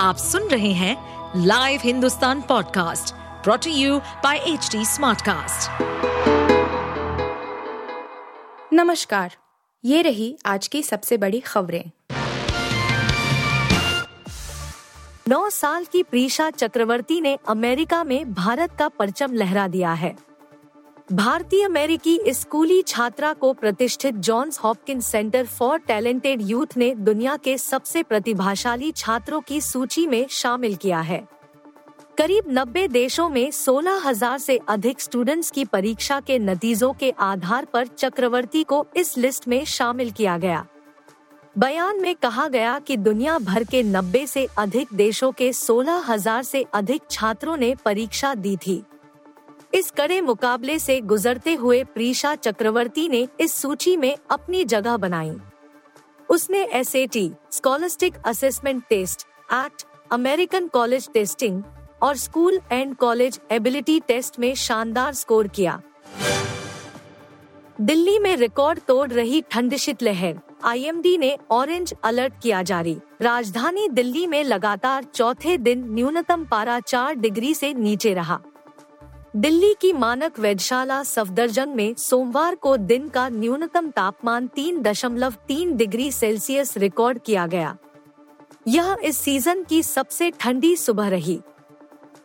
आप सुन रहे हैं live Hindustan podcast brought to you by HT Smartcast. नमस्कार, ये रही आज की सबसे बड़ी खबरें। 9 साल की प्रीशा चक्रवर्ती ने अमेरिका में भारत का परचम लहरा दिया है। भारतीय अमेरिकी स्कूली छात्रा को प्रतिष्ठित Johns Hopkins centre for talented youth ने दुनिया के सबसे प्रतिभाशाली छात्रों की सूची में शामिल किया है। करीब 90 देशों में 16,000 से अधिक स्टूडेंट्स की परीक्षा के नतीजों के आधार पर चक्रवर्ती को इस लिस्ट में शामिल किया गया। बयान में कहा गया कि दुनिया भर के 90 से अधिक देशों के 16,000 से अधिक छात्रों ने परीक्षा दी थी। इस कड़े मुकाबले से गुजरते हुए प्रीशा चक्रवर्ती ने इस सूची में अपनी जगह बनाई। उसने SAT, scholastic assessment test, ACT, American college testing और school and college ability test में शानदार स्कोर किया। दिल्ली में रिकॉर्ड तोड़ रही ठंडशीत लहर, आईएमडी ने ऑरेंज अलर्ट किया जारी। राजधानी दिल्ली में लगातार चौथे दिन न्यूनतम पारा 4 डिग्री से नीचे रहा। दिल्ली की मानक वेधशाला सफदरजंग में सोमवार को दिन का न्यूनतम तापमान 3.3 डिग्री सेल्सियस रिकॉर्ड किया गया। यह इस सीजन की सबसे ठंडी सुबह रही।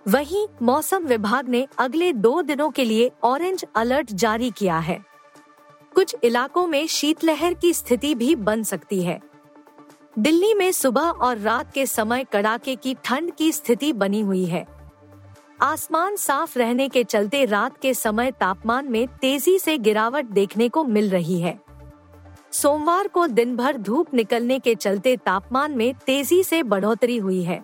वहीं मौसम विभाग ने अगले 2 दिनों के लिए ऑरेंज अलर्ट जारी किया है। कुछ इलाकों में शीतलहर की स्थिति भी बन सकती है। दिल्ली में सुबह और रात के समय कड़ाके की ठंड की स्थिति बनी हुई है। आसमान साफ रहने के चलते रात के समय तापमान में तेजी से गिरावट देखने को मिल रही है। सोमवार को दिन भर धूप निकलने के चलते तापमान में तेजी से बढ़ोतरी हुई है।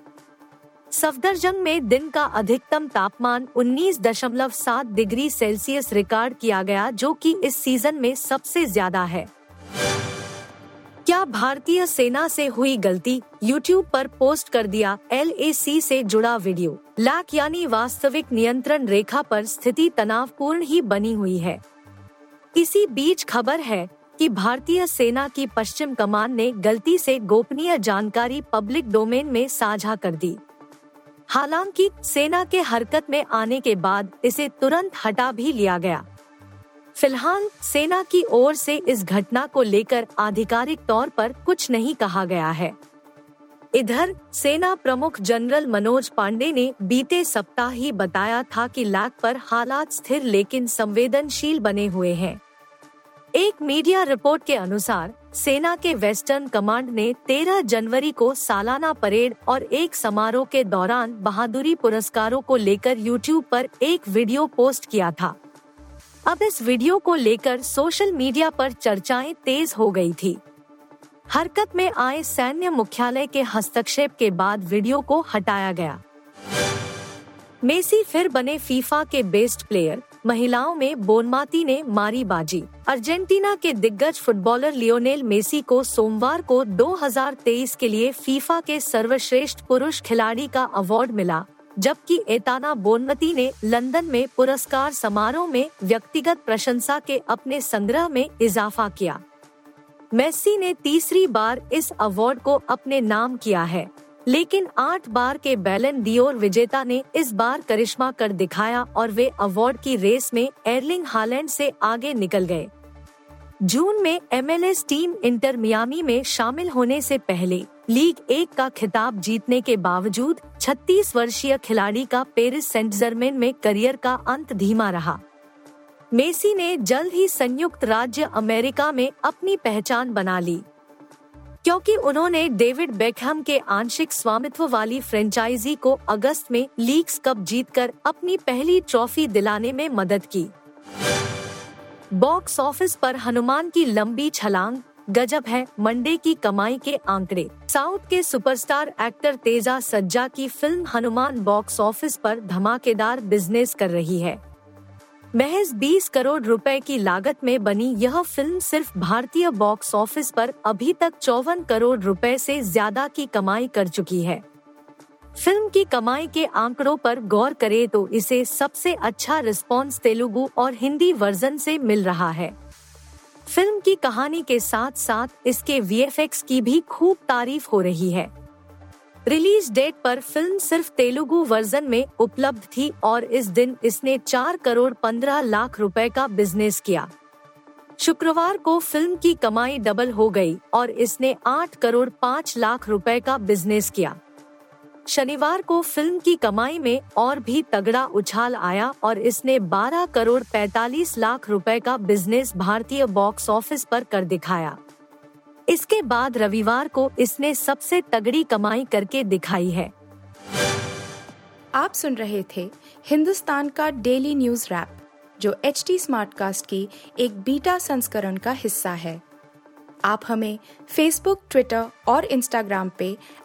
सफदरजंग में दिन का अधिकतम तापमान 19.7 डिग्री सेल्सियस रिकॉर्ड किया गया, जो कि इस सीजन में सबसे ज्यादा है। क्या भारतीय सेना से हुई गलती? YouTube पर पोस्ट कर दिया LAC से जुड़ा वीडियो। लैक यानी वास्तविक नियंत्रण रेखा पर स्थिति तनावपूर्ण ही बनी हुई है। इसी बीच खबर है कि भारतीय सेना की पश्चिम कमान ने गलती से गोपनीय जानकारी पब्लिक डोमेन में साझा कर दी। हालांकि सेना के हरकत में आने के बाद इसे तुरंत हटा भी लिया गया। फिलहाल सेना की ओर से इस घटना को लेकर आधिकारिक तौर पर कुछ नहीं कहा गया है। इधर सेना प्रमुख जनरल मनोज पांडे ने बीते सप्ताह ही बताया था कि लैक पर हालात स्थिर लेकिन संवेदनशील बने हुए हैं। एक मीडिया रिपोर्ट के अनुसार सेना के वेस्टर्न कमांड ने 13 जनवरी को सालाना परेड और एक समारोह के दौरान बहादुरी पुरस्कारों को लेकर YouTube पर एक वीडियो पोस्ट किया था। अब इस वीडियो को लेकर सोशल मीडिया पर चर्चाएं तेज हो गई थी। हरकत में आए सैन्य मुख्यालय के हस्तक्षेप के बाद वीडियो को हटाया गया। मेसी फिर बने फीफा के बेस्ट प्लेयर, महिलाओं में बोनमाती ने मारी बाजी। अर्जेंटीना के दिग्गज फुटबॉलर लियोनेल मेसी को सोमवार को 2023 के लिए फीफा के सर्वश्रेष्ठ पुरुष खिलाड़ी का अवार्ड मिला, जबकि एताना बोनमती ने लंदन में पुरस्कार समारोह में व्यक्तिगत प्रशंसा के अपने संग्रह में इजाफा किया। मेसी ने तीसरी बार इस अवार्ड को अपने नाम किया है, लेकिन 8 बार के बैलन डियोर विजेता ने इस बार करिश्मा कर दिखाया और वे अवार्ड की रेस में एर्लिंग हालैंड से आगे निकल गए। जून में MLS टीम इंटर मियामी में शामिल होने से पहले लीग 1 का खिताब जीतने के बावजूद 36 वर्षीय खिलाड़ी का पेरिस सेंट जर्मेन में करियर का अंत धीमा रहा। मेसी ने जल्द ही संयुक्त राज्य अमेरिका में अपनी पहचान बना ली, क्योंकि उन्होंने डेविड बेकहम के आंशिक स्वामित्व वाली फ्रेंचाइजी को अगस्त में लीग्स कप जीतकर अपनी पहली ट्रॉफी दिलाने में मदद की। बॉक्स ऑफिस पर हनुमान की लंबी छलांग, गजब है मंडे की कमाई के आंकड़े। साउथ के सुपरस्टार एक्टर तेजा सज्जा की फिल्म हनुमान बॉक्स ऑफिस पर धमाकेदार बिजनेस कर रही है। महज 20 करोड़ रुपए की लागत में बनी यह फिल्म सिर्फ भारतीय बॉक्स ऑफिस पर अभी तक 54 करोड़ रुपए से ज्यादा की कमाई कर चुकी है। फिल्म की कमाई के आंकड़ों पर गौर करें तो इसे सबसे अच्छा रिस्पॉन्स तेलुगु और हिंदी वर्जन से मिल रहा है। फिल्म की कहानी के साथ साथ इसके VFX की भी खूब तारीफ हो रही है। रिलीज डेट पर फिल्म सिर्फ तेलुगु वर्जन में उपलब्ध थी और इस दिन इसने 4 करोड़ 15 लाख रुपए का बिजनेस किया। शुक्रवार को फिल्म की कमाई डबल हो गई और इसने 8 करोड़ 5 लाख रुपए का बिजनेस किया। शनिवार को फिल्म की कमाई में और भी तगड़ा उछाल आया और इसने 12 करोड़ 45 लाख रुपए का बिजनेस भारतीय बॉक्स ऑफिस पर कर दिखाया। इसके बाद रविवार को इसने सबसे तगड़ी कमाई करके दिखाई है। आप सुन रहे थे हिंदुस्तान का डेली न्यूज रैप, जो HT स्मार्टकास्ट की एक बीटा संस्करण का हिस्सा है। आप हमें फेसबुक, ट्विटर और इंस्टाग्राम पे